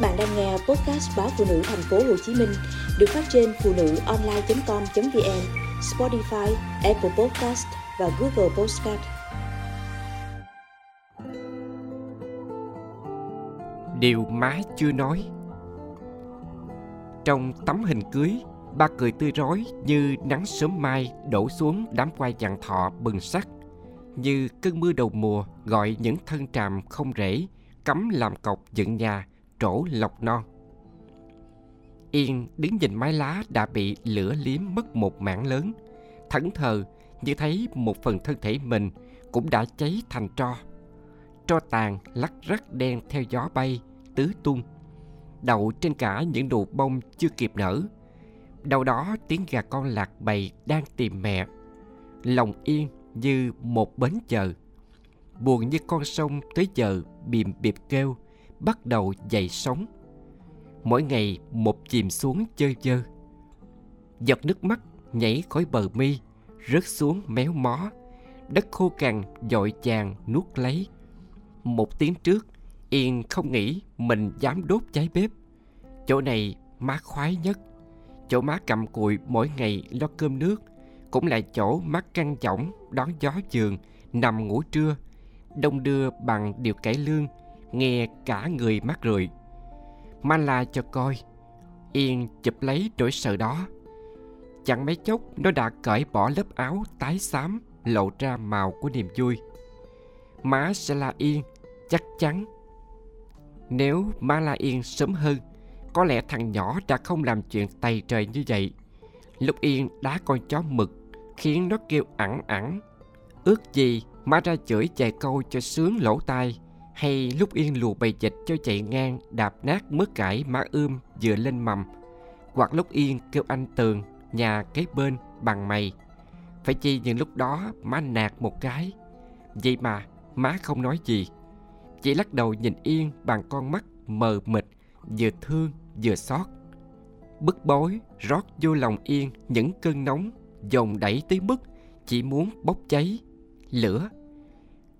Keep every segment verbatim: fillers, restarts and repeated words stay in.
Các bạn đang nghe podcast báo Phụ Nữ Thành phố Hồ Chí Minh được phát trên phụ nữ online chấm com chấm vn, Spotify, Apple Podcast và Google Podcast. Điều má chưa nói. Trong tấm hình cưới, ba cười tươi rói như nắng sớm mai đổ xuống đám quai vàng thọ bừng sắc, như cơn mưa đầu mùa gọi những thân tràm không rễ, cắm làm cọc dựng nhà, trổ lọc non. Yên đứng nhìn mái lá đã bị lửa liếm mất một mảng lớn, thẫn thờ như thấy một phần thân thể mình cũng đã cháy thành tro. Tro tàn lắc rắc đen theo gió bay, tứ tung, đậu trên cả những nụ bông chưa kịp nở. Đâu đó tiếng gà con lạc bầy đang tìm mẹ. Lòng Yên như một bến chờ, buồn như con sông tới giờ bìm bịp kêu, bắt đầu dậy sóng. Mỗi ngày một chìm xuống chơi dơ, giọt nước mắt nhảy khỏi bờ mi, rớt xuống méo mó. Đất khô cằn dội chàng nuốt lấy. Một tiếng trước, Yên không nghĩ mình dám đốt cháy bếp. Chỗ này má khoái nhất, chỗ má cặm cụi mỗi ngày lo cơm nước, cũng là chỗ má căng võng đón gió giường, nằm ngủ trưa, đông đưa bằng điều cải lương, nghe cả người mát rượi. Má la cho coi, Yên chụp lấy nỗi sợ đó. Chẳng mấy chốc nó đã cởi bỏ lớp áo tái xám, lộ ra màu của niềm vui. Má sẽ la Yên, chắc chắn. Nếu má la Yên sớm hơn, có lẽ thằng nhỏ đã không làm chuyện tày trời như vậy. Lúc Yên đá con chó mực khiến nó kêu ẵn ẵn, ước gì má ra chửi vài câu cho sướng lỗ tai, hay lúc Yên lùa bầy vịt cho chạy ngang đạp nát mớ cải má ươm vừa lên mầm, hoặc lúc Yên kêu anh Tường nhà kế bên bằng mày. Phải chi những lúc đó má nạt một cái. Vậy mà má không nói gì, chỉ lắc đầu nhìn Yên bằng con mắt mờ mịt, vừa thương vừa xót. Bức bối rót vô lòng Yên những cơn nóng dồn đẩy tới mức chỉ muốn bốc cháy. Lửa.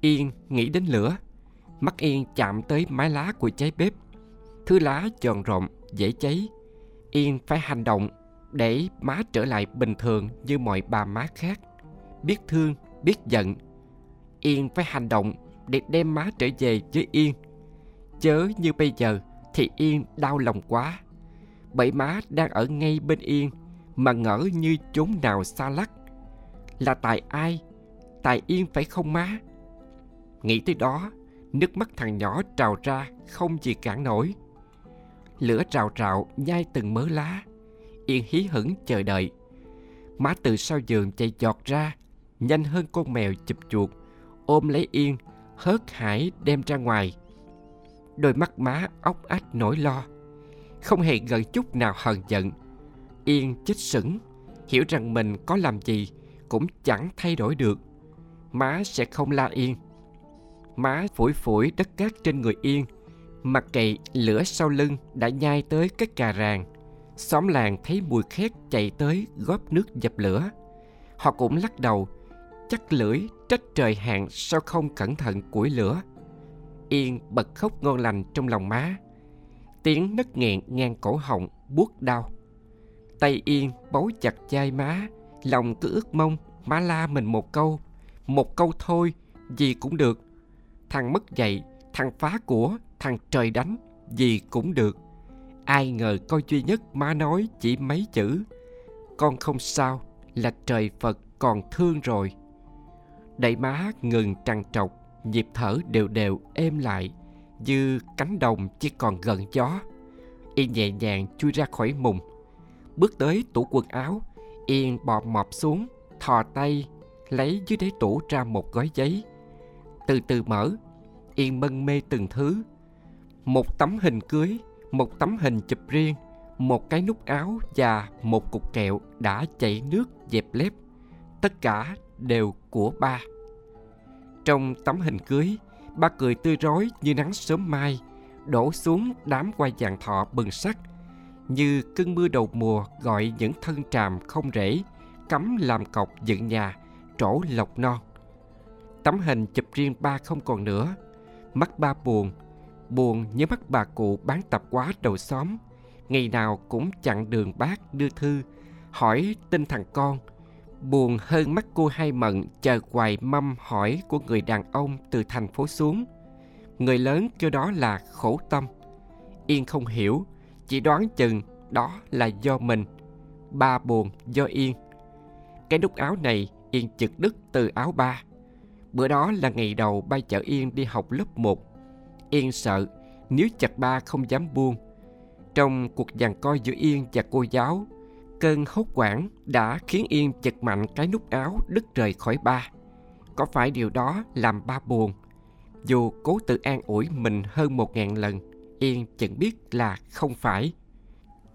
Yên nghĩ đến lửa. Mắt Yên chạm tới mái lá của trái bếp, thứ lá tròn rộng dễ cháy. Yên phải hành động để má trở lại bình thường như mọi bà má khác, biết thương, biết giận. Yên phải hành động để đem má trở về với Yên, chớ như bây giờ thì Yên đau lòng quá. Bởi má đang ở ngay bên Yên mà ngỡ như chốn nào xa lắc. Là tại ai? Tại Yên phải không má? Nghĩ tới đó, nước mắt thằng nhỏ trào ra không gì cản nổi. Lửa rào rạo nhai từng mớ lá. Yên hí hửng chờ đợi. Má từ sau giường chạy giọt ra, nhanh hơn con mèo chụp chuột, ôm lấy Yên, hớt hải đem ra ngoài. Đôi mắt má óc ách nỗi lo, không hề ngần chút nào hờn giận. Yên chết sững, hiểu rằng mình có làm gì cũng chẳng thay đổi được. Má sẽ không la Yên. Má phủi phủi đất cát trên người Yên, mặc kệ lửa sau lưng đã nhai tới cái cà ràng. Xóm làng thấy mùi khét chạy tới góp nước dập lửa. Họ cũng lắc đầu, chắc lưỡi trách trời hạn sao không cẩn thận củi lửa. Yên bật khóc ngon lành trong lòng má, tiếng nấc nghẹn ngang cổ họng buốt đau. Tay Yên bấu chặt vai má, lòng cứ ước mong má la mình một câu. Một câu thôi, gì cũng được. Thằng mất dạy, thằng phá của, thằng trời đánh, gì cũng được. Ai ngờ câu duy nhất má nói chỉ mấy chữ: con không sao, là trời Phật còn thương rồi. Đẩy má ngừng trằn trọc, nhịp thở đều đều êm lại, như cánh đồng chỉ còn gần gió. Yên nhẹ nhàng chui ra khỏi mùng, bước tới tủ quần áo. Yên bò mọp xuống, thò tay lấy dưới đáy tủ ra một gói giấy, từ từ mở. Yên mân mê từng thứ: một tấm hình cưới, một tấm hình chụp riêng, một cái nút áo và một cục kẹo đã chảy nước dẹp lép. Tất cả đều của ba. Trong tấm hình cưới, ba cười tươi rói như nắng sớm mai đổ xuống đám quai vàng thọ bừng sắc, như cơn mưa đầu mùa gọi những thân tràm không rễ, cắm làm cọc dựng nhà, trổ lọc non. Tấm hình chụp riêng ba không còn nữa. Mắt ba buồn, buồn nhớ mắt bà cụ bán tạp hóa đầu xóm, ngày nào cũng chặn đường bác đưa thư, hỏi tin thằng con. Buồn hơn mắt cô Hai Mận chờ hoài mâm hỏi của người đàn ông từ thành phố xuống. Người lớn kêu đó là khổ tâm. Yên không hiểu, chỉ đoán chừng đó là do mình. Ba buồn do Yên. Cái nút áo này Yên chực đứt từ áo ba. Bữa đó là ngày đầu ba chở Yên đi học lớp một. Yên sợ, nếu chặt ba không dám buông. Trong cuộc giằng co giữa Yên và cô giáo, cơn hốt hoảng đã khiến Yên giật mạnh cái nút áo đứt rời khỏi ba. Có phải điều đó làm ba buồn? Dù cố tự an ủi mình hơn một ngàn lần, Yên chẳng biết là không phải.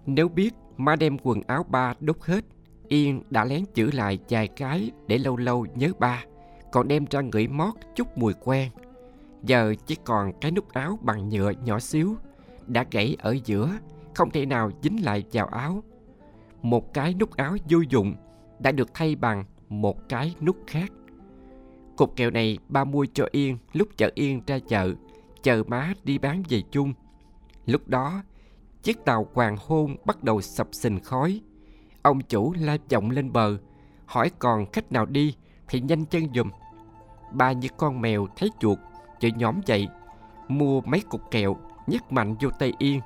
Nếu biết má đem quần áo ba đốt hết, Yên đã lén chữ lại vài cái để lâu lâu nhớ ba, còn đem ra ngửi mót chút mùi quen. Giờ chỉ còn cái nút áo bằng nhựa nhỏ xíu, đã gãy ở giữa, không thể nào dính lại vào áo. Một cái nút áo vô dụng đã được thay bằng một cái nút khác. Cục kẹo này ba mua cho Yên lúc chở Yên ra chợ, chờ má đi bán về chung. Lúc đó, chiếc tàu hoàng hôn bắt đầu sập sình khói. Ông chủ la vọng lên bờ, hỏi còn khách nào đi thì nhanh chân giùm. Ba như con mèo thấy chuột, chợ nhóm dậy, mua mấy cục kẹo, nhấc mạnh vô tay Yên,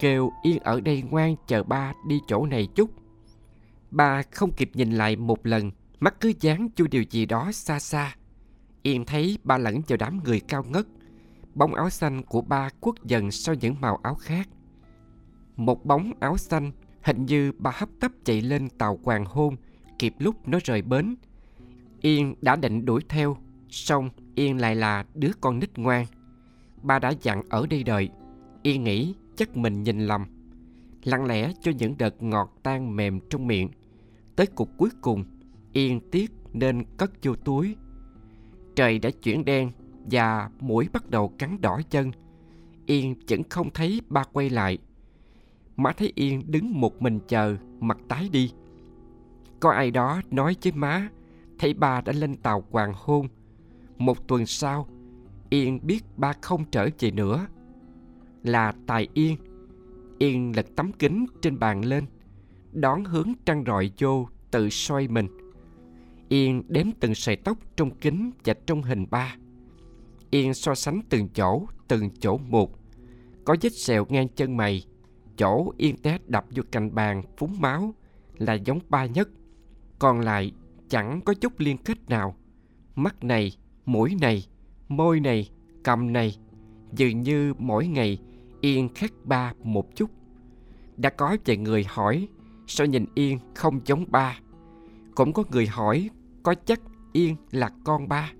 kêu Yên ở đây ngoan chờ ba đi chỗ này chút. Ba không kịp nhìn lại một lần, mắt cứ dán vô điều gì đó xa xa. Yên thấy ba lẫn vào đám người cao ngất, bóng áo xanh của ba quất dần sau những màu áo khác. Một bóng áo xanh hình như ba hấp tấp chạy lên tàu hoàng hôn, kịp lúc nó rời bến. Yên đã định đuổi theo, xong Yên lại là đứa con nít ngoan. Ba đã dặn ở đây đợi. Yên nghĩ chắc mình nhìn lầm, lặng lẽ cho những đợt ngọt tan mềm trong miệng. Tới cục cuối cùng, Yên tiếc nên cất vô túi. Trời đã chuyển đen và muỗi bắt đầu cắn đỏ chân. Yên vẫn không thấy ba quay lại. Má thấy Yên đứng một mình chờ, mặt tái đi. Có ai đó nói với má thấy ba đã lên tàu hoàng hôn. Một tuần sau, Yên biết ba không trở về nữa. Là tài Yên. Yên lật tấm kính trên bàn lên, đón hướng trăng rọi vô tự soi mình. Yên đếm từng sợi tóc trong kính và trong hình ba. Yên so sánh từng chỗ, từng chỗ một. Có vết sẹo ngang chân mày, chỗ Yên té đập vô cạnh bàn phúng máu là giống ba nhất. Còn lại chẳng có chút liên kết nào. Mắt này, mũi này, môi này, cằm này, dường như mỗi ngày Yên khác ba một chút. Đã có vài người hỏi sao nhìn Yên không giống ba. Cũng có người hỏi có chắc Yên là con ba.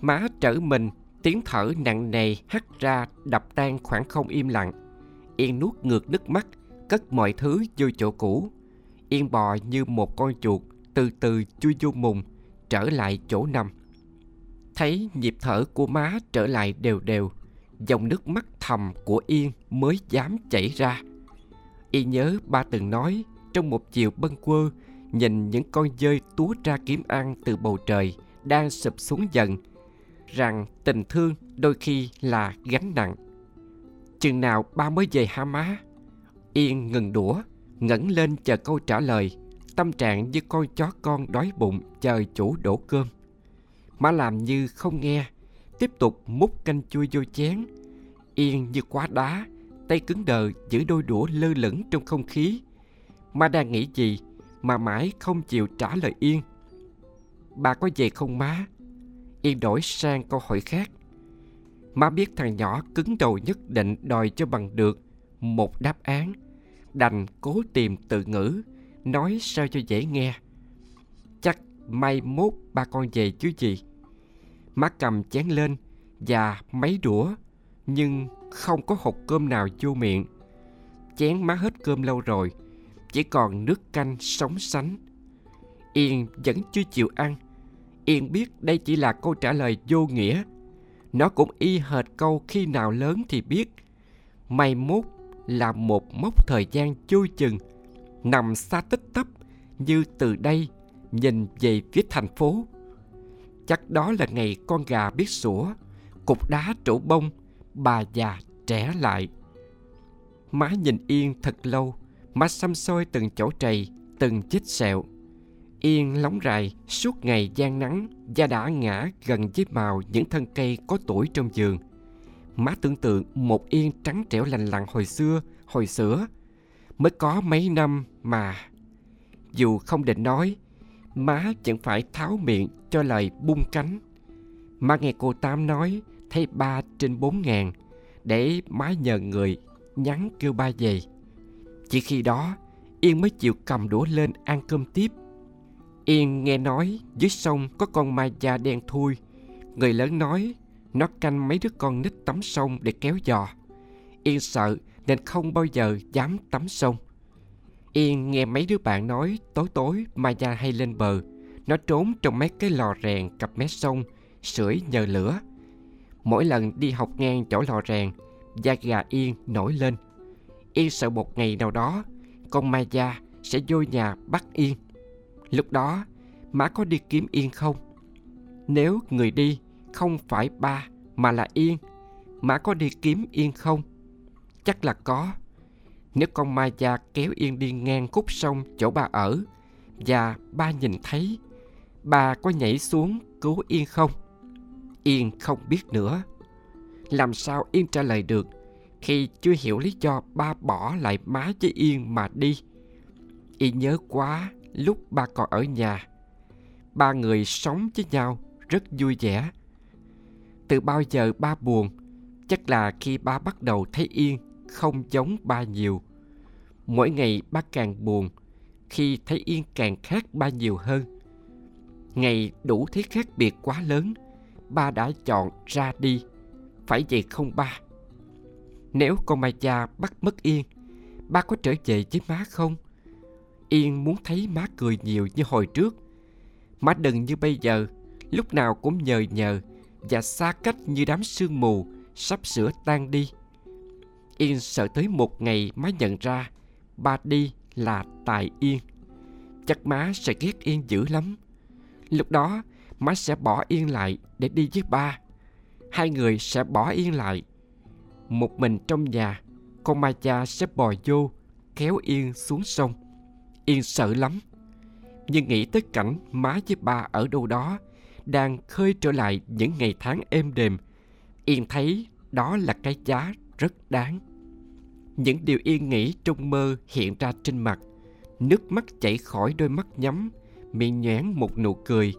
Má trở mình, tiếng thở nặng nề hắt ra đập tan khoảng không im lặng. Yên nuốt ngược nước mắt, cất mọi thứ vô chỗ cũ. Yên bò như một con chuột, từ từ chui vô mùng, trở lại chỗ nằm. Thấy nhịp thở của má trở lại đều đều, dòng nước mắt thầm của Yên mới dám chảy ra. Yên nhớ ba từng nói, trong một chiều bâng quơ, nhìn những con dơi túa ra kiếm ăn từ bầu trời đang sụp xuống dần, rằng tình thương đôi khi là gánh nặng. Chừng nào ba mới về hả má? Yên ngừng đũa, ngẩng lên chờ câu trả lời, tâm trạng như con chó con đói bụng chờ chủ đổ cơm. Má làm như không nghe, tiếp tục múc canh chua vô chén. Yên như quá đá, tay cứng đờ giữ đôi đũa lơ lửng trong không khí. Má đang nghĩ gì mà mãi không chịu trả lời Yên. Bà có về không má? Yên đổi sang câu hỏi khác. Má biết thằng nhỏ cứng đầu nhất định đòi cho bằng được một đáp án, đành cố tìm từ ngữ, nói sao cho dễ nghe. Chắc mai mốt ba con về chứ gì. Má cầm chén lên và mấy đũa, nhưng không có hột cơm nào vô miệng. Chén má hết cơm lâu rồi, chỉ còn nước canh sóng sánh. Yên vẫn chưa chịu ăn. Yên biết đây chỉ là câu trả lời vô nghĩa. Nó cũng y hệt câu khi nào lớn thì biết. Mai mốt là một mốc thời gian vô chừng, nằm xa tích tắp như từ đây nhìn về phía thành phố. Chắc đó là ngày con gà biết sủa, cục đá trổ bông, bà già trẻ lại. Má nhìn Yên thật lâu, má xăm soi từng chỗ trầy, từng vết sẹo. Yên lóng rài suốt ngày gian nắng và đã ngã gần với màu những thân cây có tuổi trong vườn. Má tưởng tượng một Yên trắng trẻo lành lặn hồi xưa, hồi xưa mới có mấy năm mà. Dù không định nói, má vẫn phải tháo miệng cho lời bung cánh. Má nghe cô Tám nói thấy ba trên bốn ngàn, để má nhờ người nhắn kêu ba về. Chỉ khi đó Yên mới chịu cầm đũa lên ăn cơm tiếp. Yên nghe nói dưới sông có con ma da đen thui. Người lớn nói nó canh mấy đứa con nít tắm sông để kéo giò. Yên sợ nên không bao giờ dám tắm sông. Yên nghe mấy đứa bạn nói tối tối ma da hay lên bờ. Nó trốn trong mấy cái lò rèn cặp mé sông, sưởi nhờ lửa. Mỗi lần đi học ngang chỗ lò rèn, da gà Yên nổi lên. Yên sợ một ngày nào đó con ma da sẽ vô nhà bắt Yên. Lúc đó má có đi kiếm Yên không? Nếu người đi không phải ba mà là Yên, má có đi kiếm Yên không? Chắc là có. Nếu con ma da kéo Yên đi ngang khúc sông chỗ ba ở và ba nhìn thấy, ba có nhảy xuống cứu Yên không? Yên không biết nữa. Làm sao Yên trả lời được khi chưa hiểu lý do ba bỏ lại má với Yên mà đi? Yên nhớ quá lúc ba còn ở nhà. Ba người sống với nhau rất vui vẻ. Từ bao giờ ba buồn? Chắc là khi ba bắt đầu thấy Yên không giống ba nhiều. Mỗi ngày ba càng buồn khi thấy Yên càng khác ba nhiều hơn. Ngày đủ thấy khác biệt quá lớn, ba đã chọn ra đi. Phải vậy không ba? Nếu con ma da bắt mất Yên, ba có trở về với má không? Yên muốn thấy má cười nhiều như hồi trước. Má đừng như bây giờ, lúc nào cũng nhờ nhờ và xa cách như đám sương mù sắp sửa tan đi. Yên sợ tới một ngày má nhận ra ba đi là tại Yên. Chắc má sẽ ghét Yên dữ lắm. Lúc đó má sẽ bỏ Yên lại để đi với ba. Hai người sẽ bỏ Yên lại. Một mình trong nhà, con ma da sẽ bò vô kéo Yên xuống sông. Yên sợ lắm. Nhưng nghĩ tới cảnh má với ba ở đâu đó đang khơi trở lại những ngày tháng êm đềm, Yên thấy đó là cái giá rất đáng. Những điều Yên nghĩ trong mơ hiện ra trên mặt. Nước mắt chảy khỏi đôi mắt nhắm, miệng nhoẻn một nụ cười.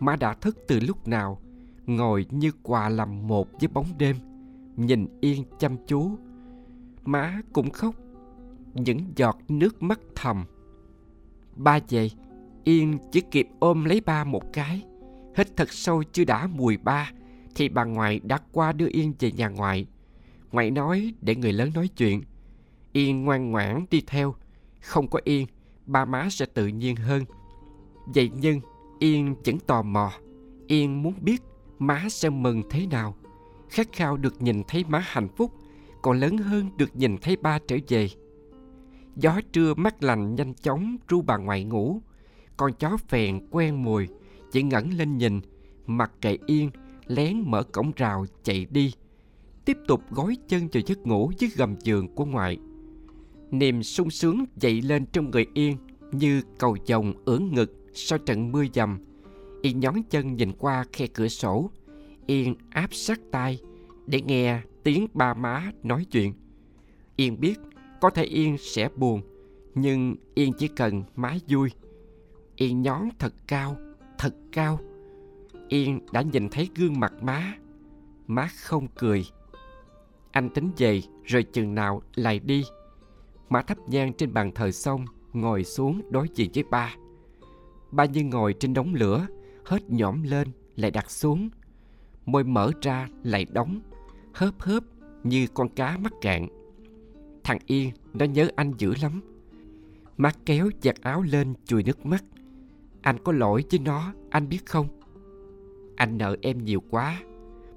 Má đã thức từ lúc nào, ngồi như quà làm một với bóng đêm, nhìn Yên chăm chú. Má cũng khóc, những giọt nước mắt thầm. Ba về, Yên chỉ kịp ôm lấy ba một cái. Hít thật sâu chưa đã mùi ba thì bà ngoại đã qua đưa Yên về nhà ngoại. Ngoại nói để người lớn nói chuyện. Yên ngoan ngoãn đi theo. Không có Yên, ba má sẽ tự nhiên hơn. Vậy nhưng Yên vẫn tò mò. Yên muốn biết má sẽ mừng thế nào. Khát khao được nhìn thấy má hạnh phúc, còn lớn hơn được nhìn thấy ba trở về. Gió trưa mát lành nhanh chóng ru bà ngoại ngủ. Con chó phèn quen mùi, chỉ ngẩng lên nhìn, mặc kệ Yên, lén mở cổng rào chạy đi, tiếp tục gối chân vào giấc ngủ dưới gầm giường của ngoại. Niềm sung sướng dậy lên trong người Yên như cầu vồng ưỡn ngực sau trận mưa dầm. Yên nhón chân nhìn qua khe cửa sổ. Yên áp sát tai để nghe tiếng ba má nói chuyện. Yên biết có thể Yên sẽ buồn, nhưng Yên chỉ cần má vui. Yên nhón thật cao, thật cao. Yên đã nhìn thấy gương mặt má. Má không cười. Anh tính về rồi chừng nào lại đi. Má thắp nhang trên bàn thờ xong, ngồi xuống đối diện với ba. Ba như ngồi trên đống lửa, hết nhõm lên lại đặt xuống, môi mở ra lại đóng, hớp hớp như con cá mắc cạn. Thằng Yên nó nhớ anh dữ lắm. Má kéo vạt áo lên chùi nước mắt. Anh có lỗi với nó, anh biết không? Anh nợ em nhiều quá.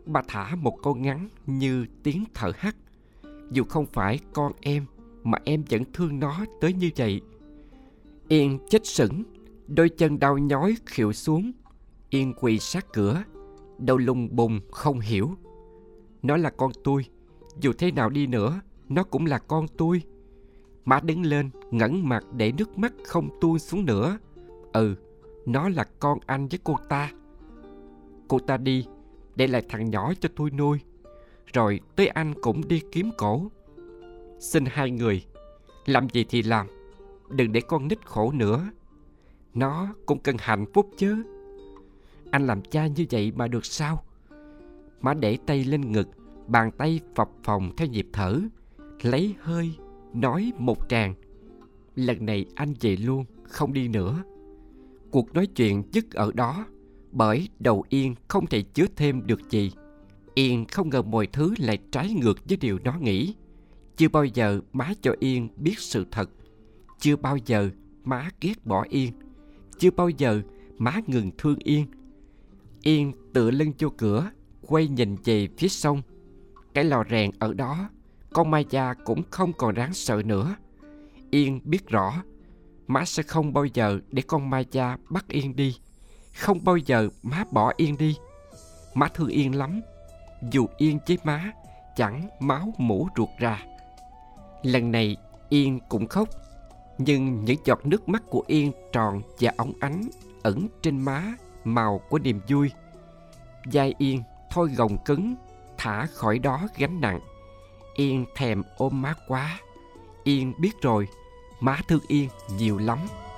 Bà thả một câu ngắn như tiếng thở hắt. Dù không phải con em mà em vẫn thương nó tới như vậy. Yên chết sững, đôi chân đau nhói khịu xuống. Yên quỳ sát cửa, đầu lùng bùng không hiểu. Nó là con tôi. Dù thế nào đi nữa, nó cũng là con tôi. Má đứng lên, ngẩng mặt để nước mắt không tuôn xuống nữa. Ừ, nó là con anh với cô ta. Cô ta đi, để lại thằng nhỏ cho tôi nuôi. Rồi tới anh cũng đi kiếm cổ. Xin hai người, làm gì thì làm. Đừng để con nít khổ nữa. Nó cũng cần hạnh phúc chứ. Anh làm cha như vậy mà được sao? Má để tay lên ngực, bàn tay phập phồng theo nhịp thở, lấy hơi, nói một tràng. Lần này anh về luôn, không đi nữa. Cuộc nói chuyện dứt ở đó, bởi đầu Yên không thể chứa thêm được gì. Yên không ngờ mọi thứ lại trái ngược với điều nó nghĩ. Chưa bao giờ má cho Yên biết sự thật. Chưa bao giờ má ghét bỏ Yên. Chưa bao giờ má ngừng thương Yên. Yên tựa lưng vô cửa, quay nhìn về phía sông. Cái lò rèn ở đó, con Mai Gia cũng không còn đáng sợ nữa. Yên biết rõ, má sẽ không bao giờ để con Mai Gia bắt Yên đi. Không bao giờ má bỏ Yên đi. Má thương Yên lắm. Dù Yên với má chẳng máu mủ ruột ra. Lần này Yên cũng khóc, nhưng những giọt nước mắt của Yên tròn và óng ánh, ẩn trên má màu của niềm vui. Vai Yên thôi gồng cứng, thả khỏi đó gánh nặng. Yên thèm ôm má quá. Yên biết rồi, má thương Yên nhiều lắm.